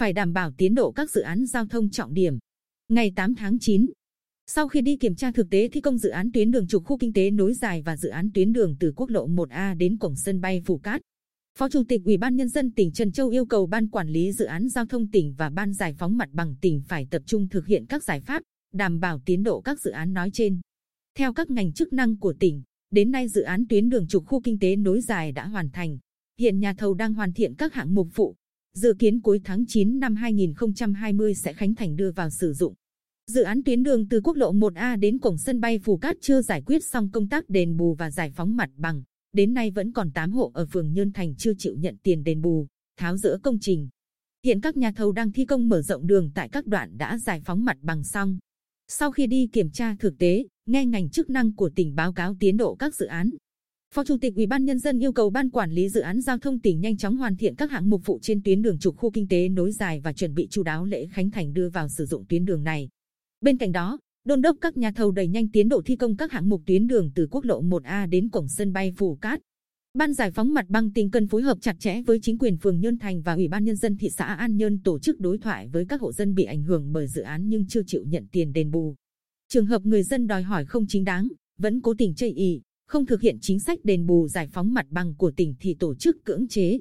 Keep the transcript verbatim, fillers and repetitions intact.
phải đảm bảo tiến độ các dự án giao thông trọng điểm. Ngày tám tháng chín, sau khi đi kiểm tra thực tế thi công dự án tuyến đường trục khu kinh tế nối dài và dự án tuyến đường từ quốc lộ một A đến cổng sân bay Phù Cát, Phó Chủ tịch Ủy ban Nhân dân tỉnh Trần Châu yêu cầu Ban Quản lý Dự án Giao thông tỉnh và Ban Giải phóng Mặt bằng tỉnh phải tập trung thực hiện các giải pháp, đảm bảo tiến độ các dự án nói trên. Theo các ngành chức năng của tỉnh, đến nay dự án tuyến đường trục khu kinh tế nối dài đã hoàn thành. Hiện nhà thầu đang hoàn thiện các hạng mục phụ. Dự kiến cuối tháng chín năm hai nghìn không trăm hai mươi sẽ khánh thành đưa vào sử dụng. Dự án tuyến đường từ quốc lộ một A đến cổng sân bay Phù Cát chưa giải quyết xong công tác đền bù và giải phóng mặt bằng. Đến nay vẫn còn tám hộ ở phường Nhơn Thành chưa chịu nhận tiền đền bù, tháo dỡ công trình. Hiện các nhà thầu đang thi công mở rộng đường tại các đoạn đã giải phóng mặt bằng xong. Sau khi đi kiểm tra thực tế, nghe ngành chức năng của tỉnh báo cáo tiến độ các dự án, Phó Chủ tịch Ủy ban Nhân dân yêu cầu Ban Quản lý Dự án Giao thông tỉnh nhanh chóng hoàn thiện các hạng mục phụ trên tuyến đường trục khu kinh tế nối dài và chuẩn bị chu đáo lễ khánh thành đưa vào sử dụng tuyến đường này. Bên cạnh đó, đôn đốc các nhà thầu đẩy nhanh tiến độ thi công các hạng mục tuyến đường từ quốc lộ một A đến cổng sân bay Phù Cát. Ban Giải phóng Mặt bằng tỉnh cần phối hợp chặt chẽ với chính quyền phường Nhơn Thành và Ủy ban Nhân dân thị xã An Nhơn tổ chức đối thoại với các hộ dân bị ảnh hưởng bởi dự án nhưng chưa chịu nhận tiền đền bù. Trường hợp người dân đòi hỏi không chính đáng, vẫn cố tình chây ỳ, không thực hiện chính sách đền bù giải phóng mặt bằng của tỉnh thì tổ chức cưỡng chế,